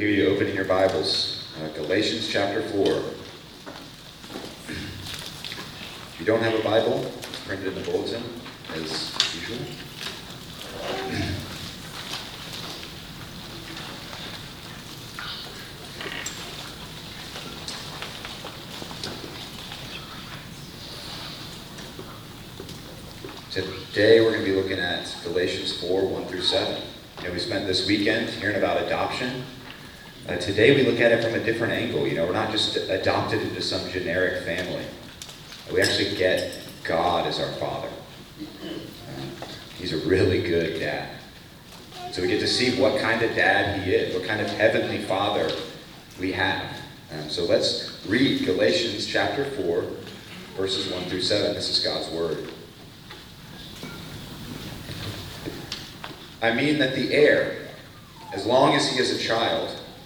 hear you opening your Bibles, Galatians chapter 4. If you don't have a Bible, it's printed in the bulletin as usual. Today we're going to be looking at Galatians 4, 1 through 7. We spent this weekend hearing about adoption. Today we look at it from a different angle. We're not just adopted into some generic family. We actually get God as our Father. He's a really good dad. So we get to see what kind of dad he is, what kind of heavenly Father we have. So let's read Galatians chapter 4, verses 1 through 7. This is God's word. I mean that the heir, as long as he is a child,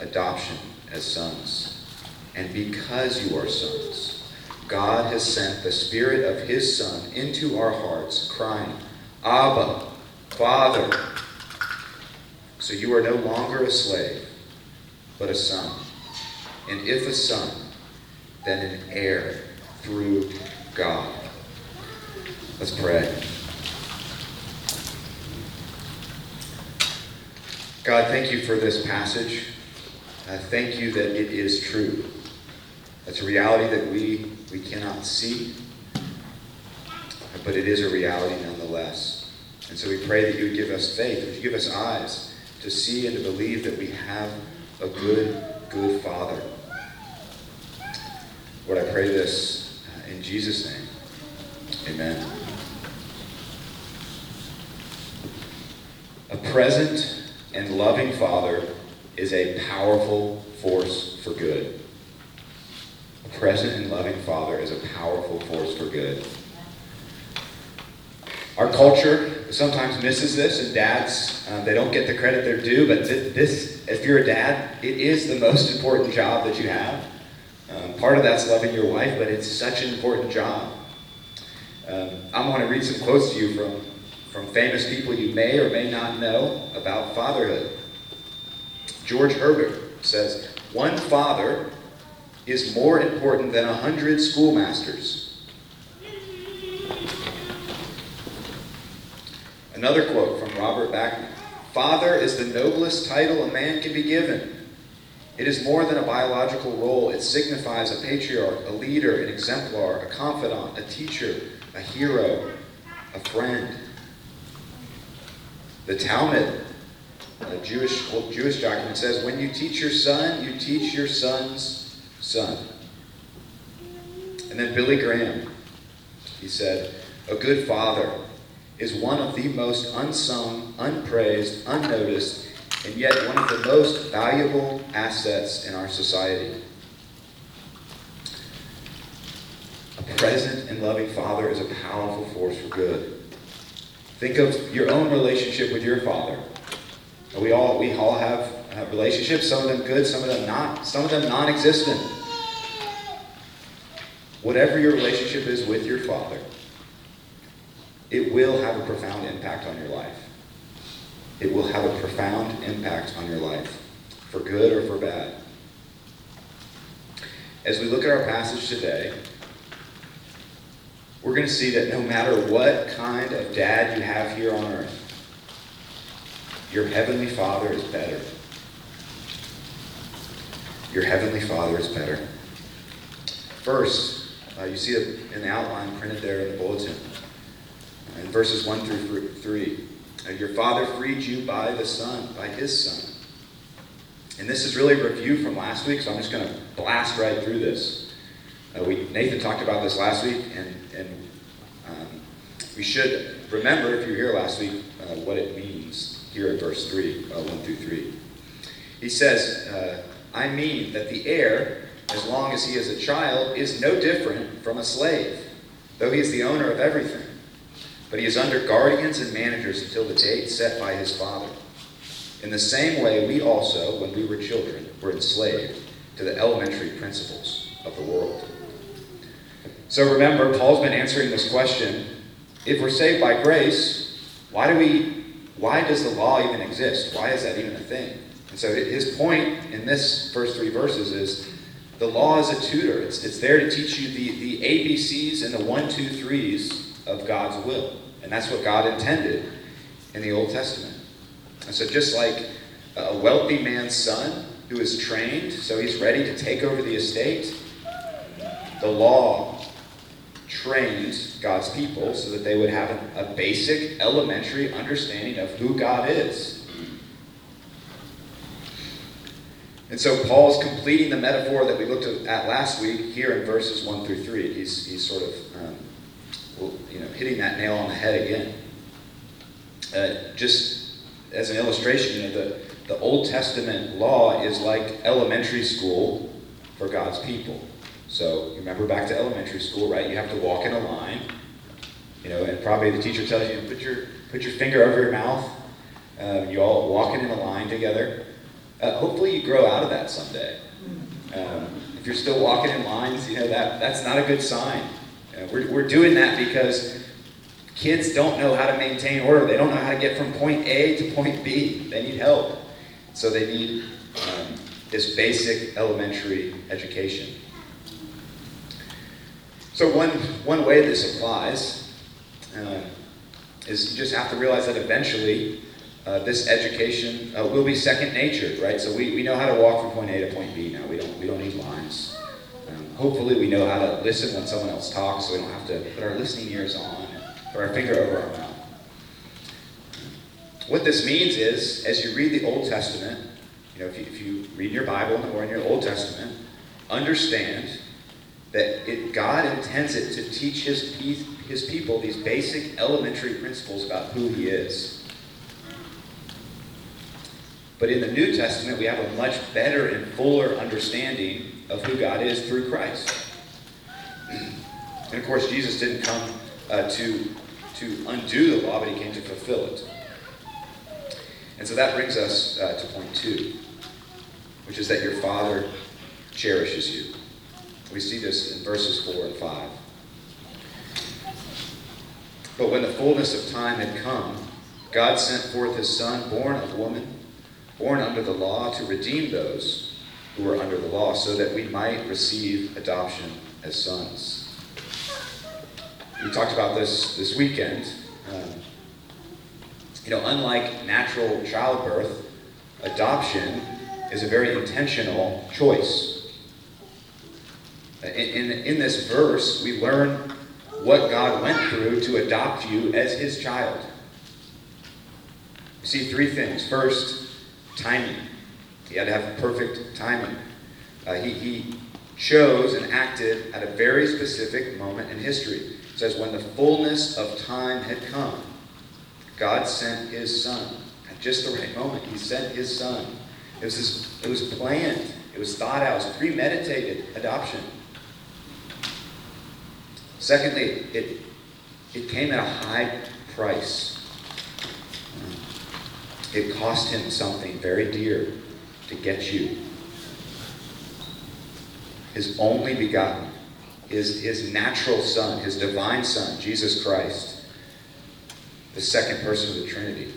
adoption as sons. And because you are sons, God has sent the Spirit of His Son into our hearts, crying, Abba, Father. So you are no longer a slave, but a son. And if a son, then an heir through God. Let's pray. God, thank you for this passage. Thank you that it is true. It's a reality that we cannot see, but it is a reality nonetheless. And so we pray that you would give us faith, that you give us eyes to see and to believe that we have a good, good Father. Lord, I pray this in Jesus' name. Amen. A present and loving Father is a powerful force for good. A present and loving Father is a powerful force for good. Our culture sometimes misses this, and dads, they don't get the credit they're due, but this, if you're a dad, it is the most important job that you have. Part of that's loving your wife, but it's such an important job. I want to read some quotes to you from famous people you may or may not know about fatherhood. George Herbert says, "One father is more important than 100 schoolmasters." Another quote from Robert Backman, "Father is the noblest title a man can be given. It is more than a biological role. It signifies a patriarch, a leader, an exemplar, a confidant, a teacher, a hero, a friend." The Talmud, a Jewish document, says, "When you teach your son, you teach your son's son." And then Billy Graham, he said, "A good father is one of the most unsung, unpraised, unnoticed, and yet one of the most valuable assets in our society." A present and loving father is a powerful force for good. Think of your own relationship with your father. We all have relationships, some of them good, some of them not, some of them non-existent. Whatever your relationship is with your father, it will have a profound impact on your life. It will have a profound impact on your life, for good or for bad. As we look at our passage today, we're going to see that no matter what kind of dad you have here on earth, your Heavenly Father is better. Your Heavenly Father is better. First, you see an outline printed there in the bulletin. In verses 1 through 3, your Father freed you by the Son, by His Son. And this is really a review from last week, so I'm just going to blast right through this. Nathan talked about this last week, and we should remember, if you were here last week, what it means here in verse 3, 1 through 3. He says, I mean that the heir, as long as he is a child, is no different from a slave, though he is the owner of everything. But he is under guardians and managers until the date set by his father. In the same way, we also, when we were children, were enslaved to the elementary principles of the world. So remember, Paul's been answering this question. If we're saved by grace, why does the law even exist? Why is that even a thing? And so his point in this first three verses is the law is a tutor. It's there to teach you the ABCs and the 1, 2, 3s of God's will. And that's what God intended in the Old Testament. And so just like a wealthy man's son who is trained, so he's ready to take over the estate, the law trained God's people so that they would have a basic, elementary understanding of who God is. And so Paul's completing the metaphor that we looked at last week here in verses 1 through 3. He's sort of hitting that nail on the head again. Just as an illustration, the Old Testament law is like elementary school for God's people. So remember back to elementary school, right? You have to walk in a line, and probably the teacher tells you, put your finger over your mouth. You all walking in a line together. Hopefully you grow out of that someday. If you're still walking in lines, that's not a good sign. We're doing that because kids don't know how to maintain order. They don't know how to get from point A to point B. They need help. So they need this basic elementary education. So one way this applies is you just have to realize that eventually this education will be second nature, right? So we know how to walk from point A to point B now. We don't need lines. Hopefully we know how to listen when someone else talks, so we don't have to put our listening ears on or our finger over our mouth. What this means is, as you read the Old Testament, if you read your Bible or in your Old Testament, understand that God intends it to teach his people these basic elementary principles about who he is. But in the New Testament, we have a much better and fuller understanding of who God is through Christ. And of course, Jesus didn't come to undo the law, but he came to fulfill it. And so that brings us to point 2, which is that your Father cherishes you. We see this in verses 4 and 5. But when the fullness of time had come, God sent forth his Son, born of woman, born under the law, to redeem those who were under the law, so that we might receive adoption as sons. We talked about this weekend. Unlike natural childbirth, adoption is a very intentional choice. In this verse, we learn what God went through to adopt you as his child. We see three things. First, timing. He had to have perfect timing. He chose and acted at a very specific moment in history. It says, when the fullness of time had come, God sent his Son. At just the right moment, he sent his Son. It was planned. It was thought out. It was premeditated adoption. Secondly, it came at a high price. It cost him something very dear to get you. His only begotten, his natural Son, his divine Son, Jesus Christ, the second person of the Trinity.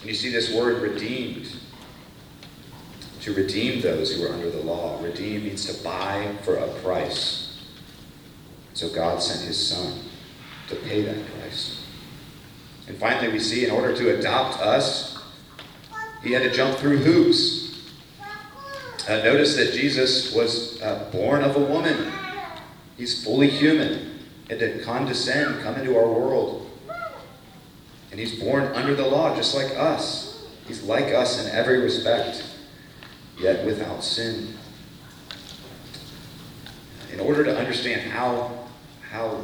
And you see this word redeemed. To redeem those who are under the law. Redeem means to buy for a price. So God sent his Son to pay that price. And finally, we see in order to adopt us, he had to jump through hoops. Notice that Jesus was born of a woman. He's fully human. He had to condescend, come into our world. And he's born under the law, just like us. He's like us in every respect, yet without sin. In order to understand how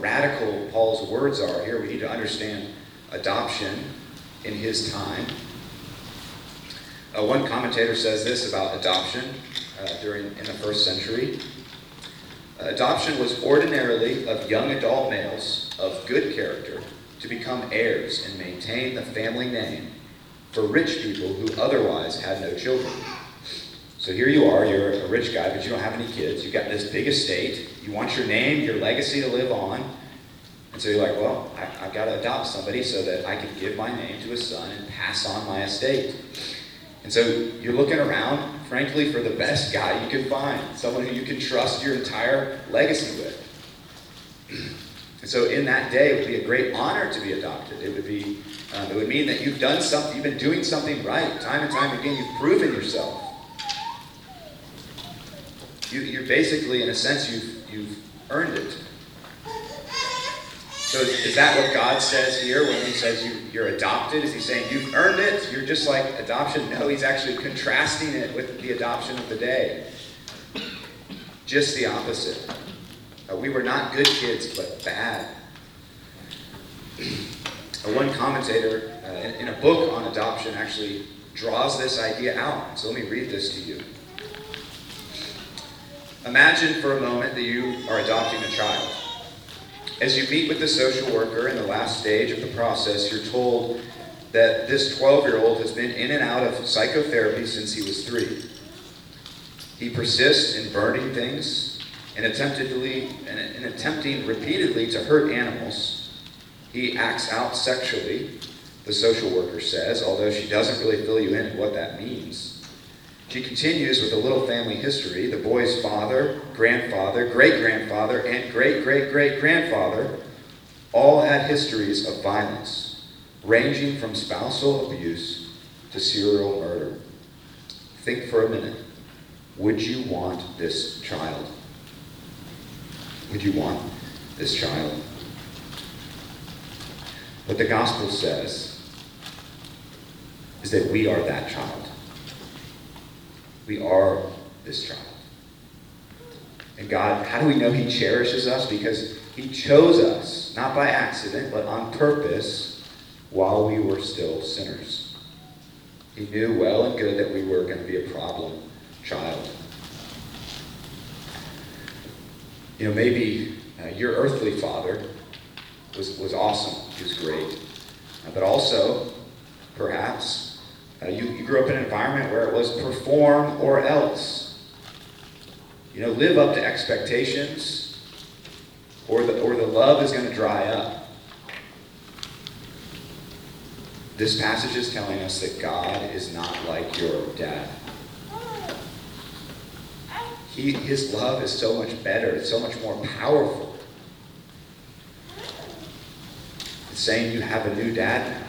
radical Paul's words are here, we need to understand adoption in his time. One commentator says this about adoption. in the first century. Adoption was ordinarily of young adult males of good character to become heirs and maintain the family name for rich people who otherwise had no children. So here you are, you're a rich guy, but you don't have any kids. You've got this big estate. You want your name, your legacy to live on. And so you're like, well, I've got to adopt somebody so that I can give my name to a son and pass on my estate. And so you're looking around, frankly, for the best guy you can find, someone who you can trust your entire legacy with. And so in that day, it would be a great honor to be adopted. It would be, it would mean that you've done something, you've been doing something right. Time and time again, you've proven yourself. You're basically, in a sense, you've earned it. So is that what God says here when he says you're adopted? Is he saying you've earned it? You're just like adoption? No, he's actually contrasting it with the adoption of the day. Just the opposite. We were not good kids, but bad. One commentator in a book on adoption actually draws this idea out. So let me read this to you. Imagine for a moment that you are adopting a child. As you meet with the social worker in the last stage of the process, you're told that this 12-year-old has been in and out of psychotherapy since he was 3. He persists in burning things and attempting repeatedly to hurt animals. He acts out sexually, the social worker says, although she doesn't really fill you in what that means. She continues with a little family history. The boy's father, grandfather, great-grandfather, and great-great-great-grandfather all had histories of violence, ranging from spousal abuse to serial murder. Think for a minute. Would you want this child? Would you want this child? What the gospel says is that we are that child. We are this child. And God, how do we know he cherishes us? Because he chose us, not by accident, but on purpose, while we were still sinners. He knew well and good that we were going to be a problem child. You know, maybe your earthly father was awesome. He was great. But also, perhaps, you grew up in an environment where it was perform or else. You know, live up to expectations, or the love is going to dry up. This passage is telling us that God is not like your dad. His love is so much better. It's so much more powerful. It's saying you have a new dad now.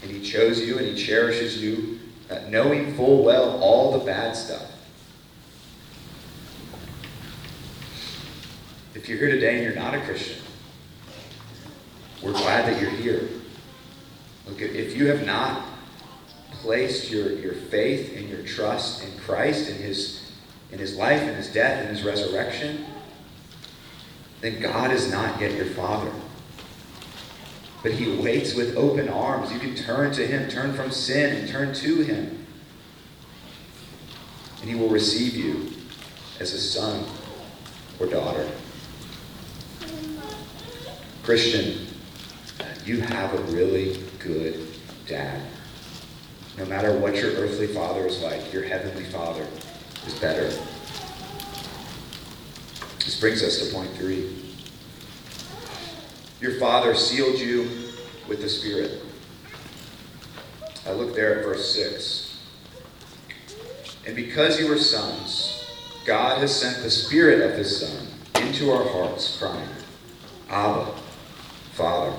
And he chose you and he cherishes you, knowing full well all the bad stuff. If you're here today and you're not a Christian, we're glad that you're here. Look, if you have not placed your faith and your trust in Christ, in his life, and his death, and his resurrection, then God is not yet your Father. But he waits with open arms. You can turn to him, turn from sin, and turn to him. And he will receive you as a son or daughter. Christian, you have a really good dad. No matter what your earthly father is like, your heavenly Father is better. This brings us to point 3. Your Father sealed you with the Spirit. I look there at verse 6. And because you were sons, God has sent the Spirit of his Son into our hearts, crying, Abba, Father.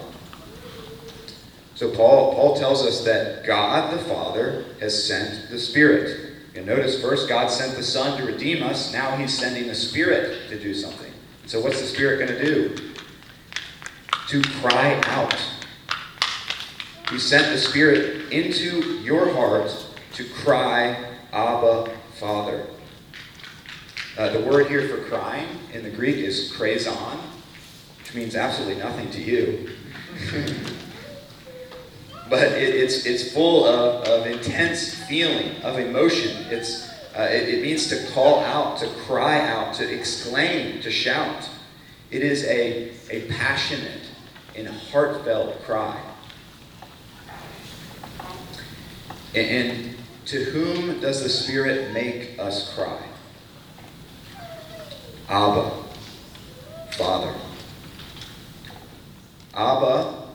So Paul tells us that God the Father has sent the Spirit. And notice first, God sent the Son to redeem us. Now he's sending the Spirit to do something. So what's the Spirit going to do? To cry out. He sent the Spirit into your heart to cry, Abba, Father. The word here for crying in the Greek is krazon, which means absolutely nothing to you. But it's full of intense feeling, of emotion. It means to call out, to cry out, to exclaim, to shout. It is a passionate and heartfelt cry. And to whom does the Spirit make us cry? Abba, Father. Abba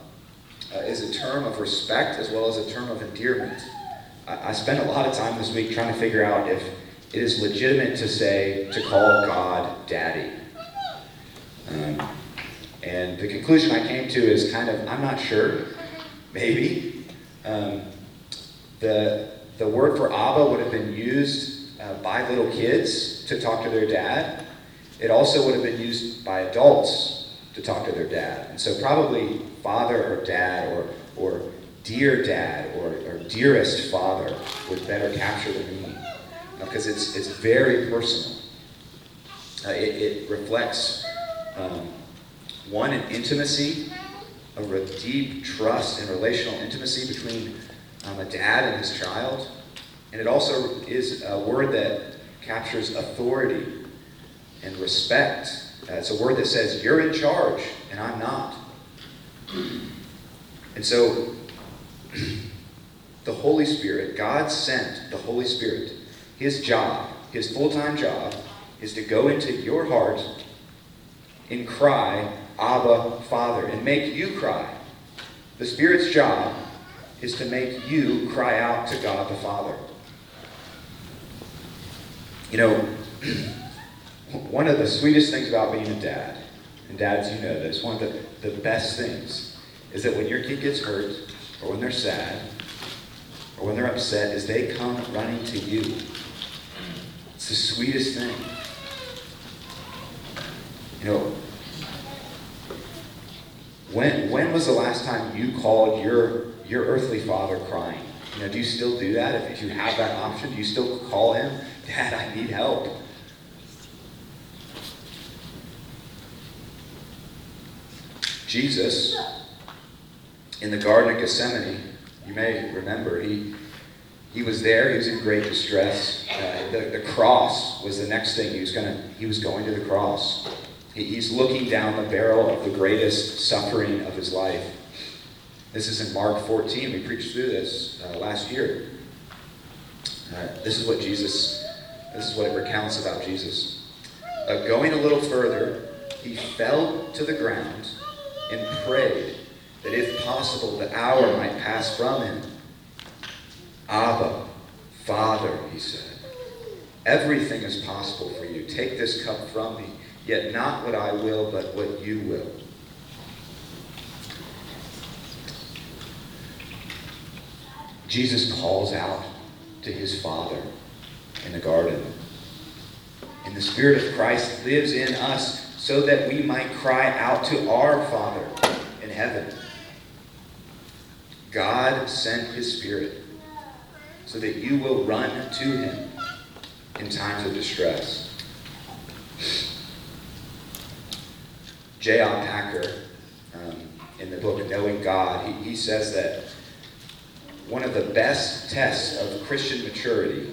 is a term of respect as well as a term of endearment. I spent a lot of time this week trying to figure out if it is legitimate to call God Daddy. And the conclusion I came to is kind of, I'm not sure, maybe. The word for Abba would have been used by little kids to talk to their dad. It also would have been used by adults to talk to their dad. And so probably father or dad or dear dad or dearest father would better capture the meaning. Because it's very personal. It reflects an intimacy, a deep trust and relational intimacy between a dad and his child. And it also is a word that captures authority and respect. It's a word that says, you're in charge, and I'm not. And so, the Holy Spirit, God sent the Holy Spirit. His job, his full-time job, is to go into your heart and cry, Abba, Father, and make you cry. The Spirit's job is to make you cry out to God the Father. You know, one of the sweetest things about being a dad, and dads, you know this, one of the best things is that when your kid gets hurt, or when they're sad, or when they're upset, is they come running to you. It's the sweetest thing. You know, when was the last time you called your earthly father crying? You know, do you still do that? If you have that option, do you still call him, Dad, I need help? Jesus, in the Garden of Gethsemane, you may remember, he was there. He was in great distress. The cross was the next thing. He was going to the cross. He's looking down the barrel of the greatest suffering of his life. This is in Mark 14. We preached through this last year. This is what it recounts about Jesus. Going a little further, he fell to the ground and prayed that if possible the hour might pass from him. Abba, Father, he said, everything is possible for you. Take this cup from me, yet not what I will, but what you will. Jesus calls out to his Father in the garden. And the Spirit of Christ lives in us so that we might cry out to our Father in heaven. God sent his Spirit so that you will run to him in times of distress. J.I. Packer, in the book Knowing God, he says that one of the best tests of Christian maturity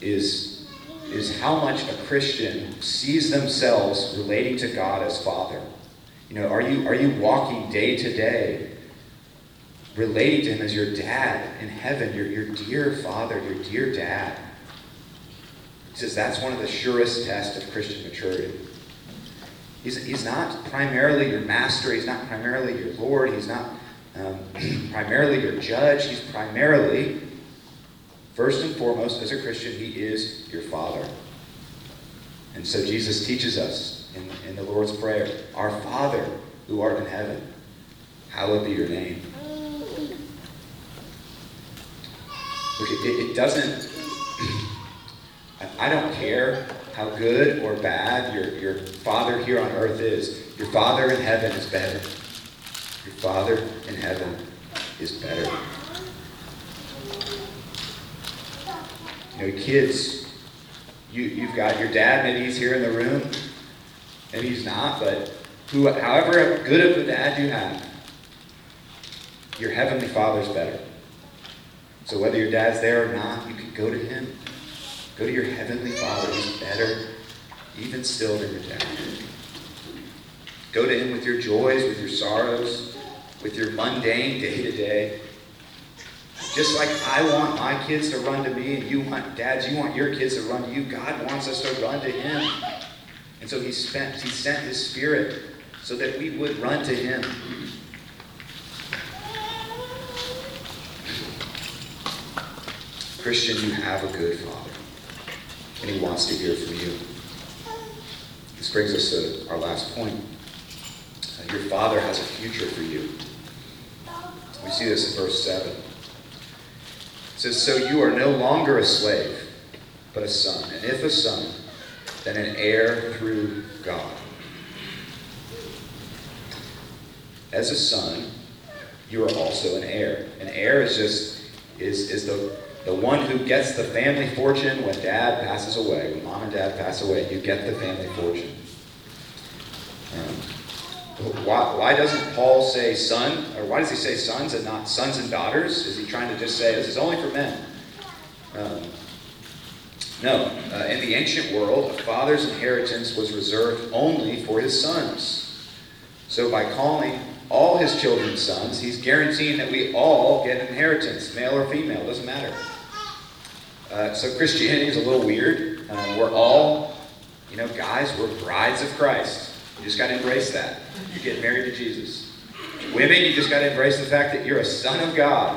is how much a Christian sees themselves relating to God as Father. You know, are you walking day to day relating to him as your dad in heaven, your dear Father, your dear Dad? He says that's one of the surest tests of Christian maturity. He's not primarily your master. He's not primarily your Lord. He's not primarily your judge. He's primarily, first and foremost, as a Christian, he is your Father. And so Jesus teaches us in the Lord's Prayer, our Father who art in heaven, hallowed be your name. Look, it doesn't, I don't care how good or bad your Father here on earth is. Your Father in heaven is better. Your Father in heaven is better. You know, kids, you've got your dad. Maybe he's here in the room. Maybe he's not, but however good of a dad you have, Your Heavenly Father's better. So whether your dad's there or not, you can go to him. Go to your Heavenly Father who's better, even still, than your dad. Go to him with your joys, with your sorrows, with your mundane day-to-day. Just like I want my kids to run to me, and you want, dads, you want your kids to run to you, God wants us to run to him. And so he sent his Spirit so that we would run to him. Christian, you have a good Father, and he wants to hear from you. This brings us to our last point. Your Father has a future for you. We see this in verse 7. It says, "So you are no longer a slave, but a son. And if a son, then an heir through God." As a son, you are also an heir. An heir is the one who gets the family fortune when dad passes away. When mom and dad pass away, you get the family fortune. Why doesn't Paul say son? Or why does he say sons and not sons and daughters? Is he trying to just say this is only for men? No, in the ancient world, a father's inheritance was reserved only for his sons. So by calling all his children sons, he's guaranteeing that we all get an inheritance, male or female, doesn't matter. So Christianity is a little weird. We're all, guys, we're brides of Christ. You just got to embrace that. You get married to Jesus. Women, you just got to embrace the fact that you're a son of God,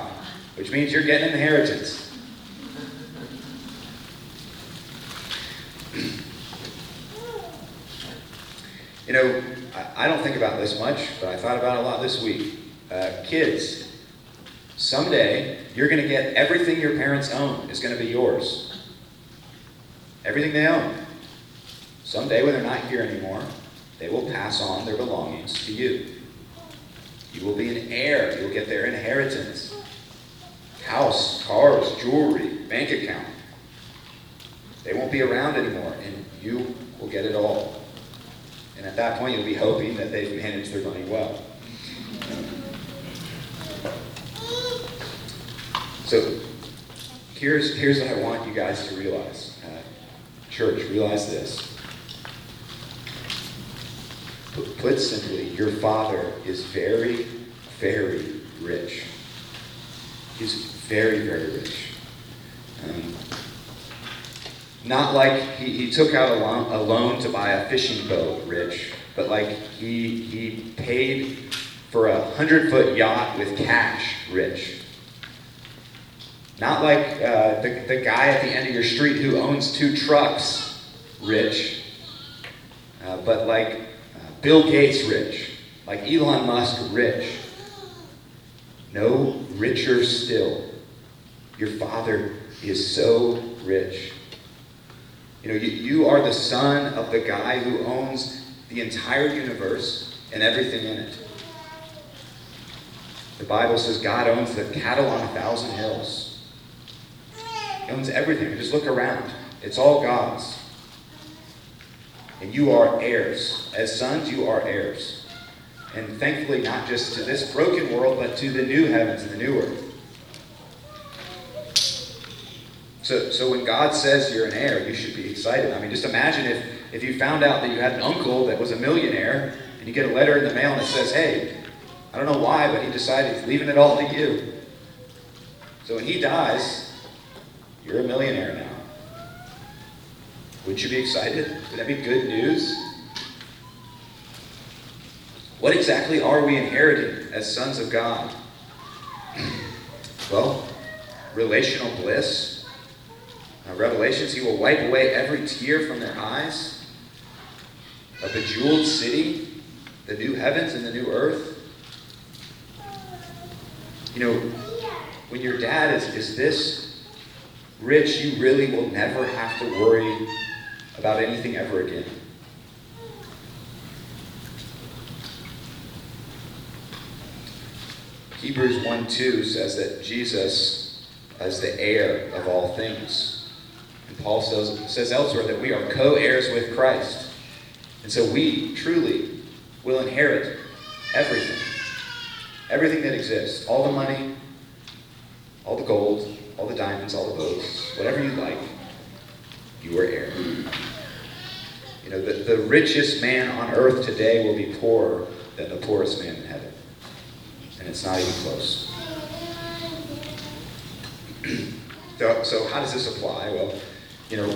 which means you're getting an inheritance. I don't think about this much, but I thought about it a lot this week. Kids, someday you're going to get everything your parents own is going to be yours. Everything they own. Someday when they're not here anymore, they will pass on their belongings to you. You will be an heir. You'll get their inheritance. House, cars, jewelry, bank account. They won't be around anymore, and you will get it all. And at that point, you'll be hoping that they've managed their money well. So here's what I want you guys to realize. Church, realize this. Put simply, your Father is very, very rich. He's very, very rich. Not like he took out a loan to buy a fishing boat, rich, but like he paid for a 100-foot yacht with cash, rich. Not like the guy at the end of your street who owns 2 trucks, rich, but like Bill Gates, rich, like Elon Musk, rich. No, richer still. Your Father is so rich. You are the son of the guy who owns the entire universe and everything in it. The Bible says God owns the cattle on 1,000 hills. He owns everything. You just look around. It's all God's. And you are heirs. As sons, you are heirs. And thankfully, not just to this broken world, but to the new heavens and the new earth. So when God says you're an heir, you should be excited. I mean, just imagine if you found out that you had an uncle that was a millionaire, and you get a letter in the mail and it says, hey, I don't know why, but he decided he's leaving it all to you. So when he dies, you're a millionaire now. Wouldn't you be excited? Would that be good news? What exactly are we inheriting as sons of God? Well, relational bliss. Revelations, he will wipe away every tear from their eyes. A bejeweled city, the new heavens and the new earth. When your dad is this rich, you really will never have to worry about anything ever again. Hebrews 1:2 says that Jesus is the heir of all things. Paul says elsewhere that we are co-heirs with Christ. And so we truly will inherit everything. Everything that exists, all the money, all the gold, all the diamonds, all the boats, whatever you like, you are heir. You know, the richest man on earth today will be poorer than the poorest man in heaven. And it's not even close. So how does this apply? Well, you know,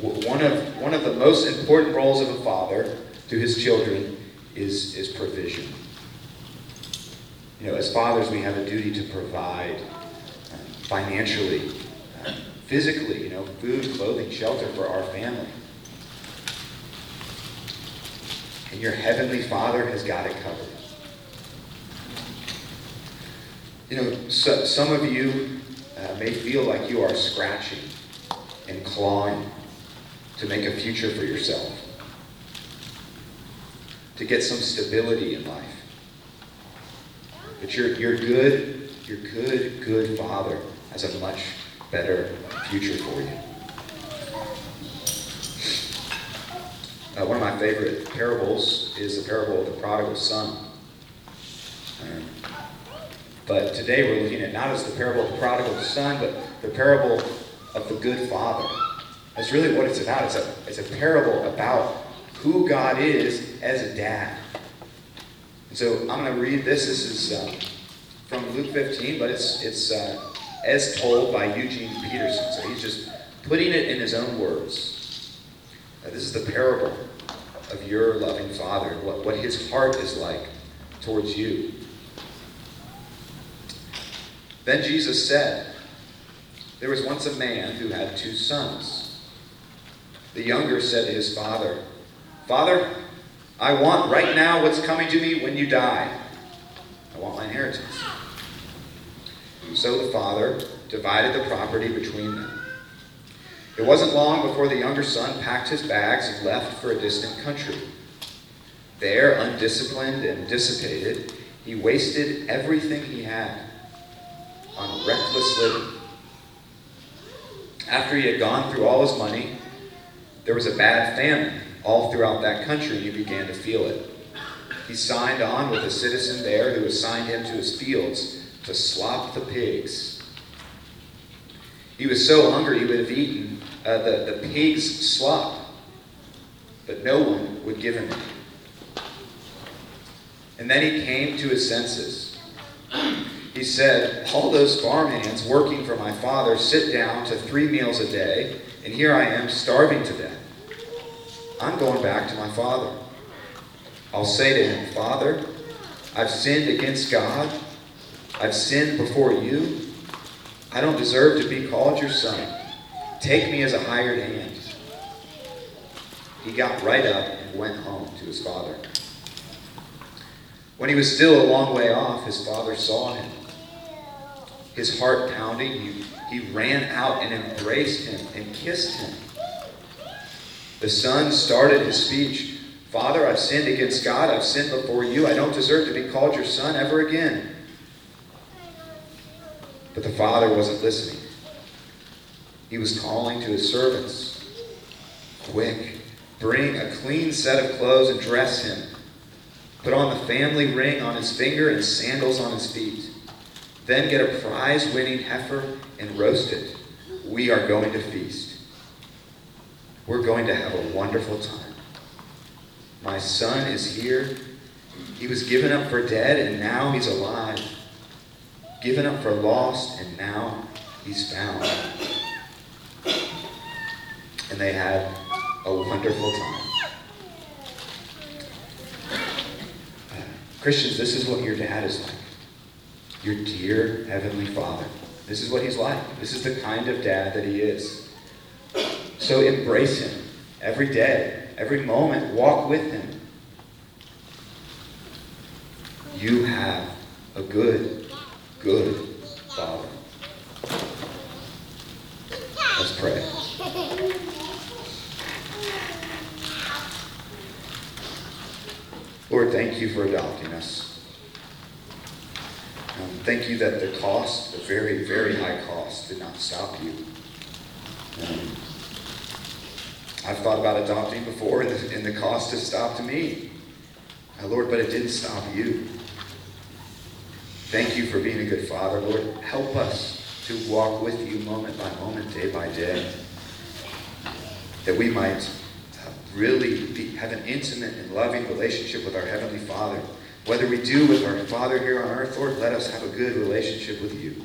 one of the most important roles of a father to his children is provision. You know, as fathers, we have a duty to provide financially, physically, you know, food, clothing, shelter for our family. And your heavenly Father has got it covered. You know, so, some of you may feel like you are scratching and clawing to make a future for yourself, to get some stability in life. But your good Father has a much better future for you. One of my favorite parables is the parable of the prodigal son. But today we're looking at not as the parable of the prodigal son, but the parable of the good Father. That's really what it's about. It's a parable about who God is as a dad. So I'm going to read this. This is from Luke 15, but it's as told by Eugene Peterson. So he's just putting it in his own words. This is the parable of your loving Father, what his heart is like towards you. Then Jesus said, "There was once a man who had two sons. The younger said to his father, 'Father, I want right now what's coming to me when you die. I want my inheritance.' So the father divided the property between them. It wasn't long before the younger son packed his bags and left for a distant country. There, undisciplined and dissipated, he wasted everything he had on reckless living. After he had gone through all his money, there was a bad famine all throughout that country, and he began to feel it. He signed on with a citizen there who assigned him to his fields to slop the pigs. He was so hungry he would have eaten the pig's slop, but no one would give him it. And then he came to his senses. He said, 'All those farmhands working for my father sit down to 3 meals a day, and here I am starving to death. I'm going back to my father. I'll say to him, Father, I've sinned against God. I've sinned before you. I don't deserve to be called your son. Take me as a hired hand.' He got right up and went home to his father. When he was still a long way off, his father saw him. His heart pounding, he ran out and embraced him and kissed him. The son started his speech. 'Father, I've sinned against God. I've sinned before you. I don't deserve to be called your son ever again.' But the father wasn't listening. He was calling to his servants, 'Quick, bring a clean set of clothes and dress him. Put on the family ring on his finger and sandals on his feet. Then get a prize-winning heifer and roast it. We are going to feast. We're going to have a wonderful time. My son is here. He was given up for dead, and now he's alive. Given up for lost, and now he's found.' And they had a wonderful time." Christians, this is what your dad is like. Your dear Heavenly Father. This is what he's like. This is the kind of dad that he is. So embrace him every day, every moment. Walk with him. You have a good, good Father. Let's pray. Lord, thank you for adopting us. Thank you that the cost, the very, very high cost, did not stop you. I've thought about adopting before, and the cost has stopped me. Lord, but it didn't stop you. Thank you for being a good father, Lord. Help us to walk with you moment by moment, day by day, that we might really have an intimate and loving relationship with our Heavenly Father. Whether we do with our Father here on earth, Lord, let us have a good relationship with you.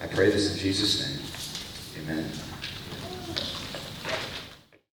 I pray this in Jesus' name. Amen.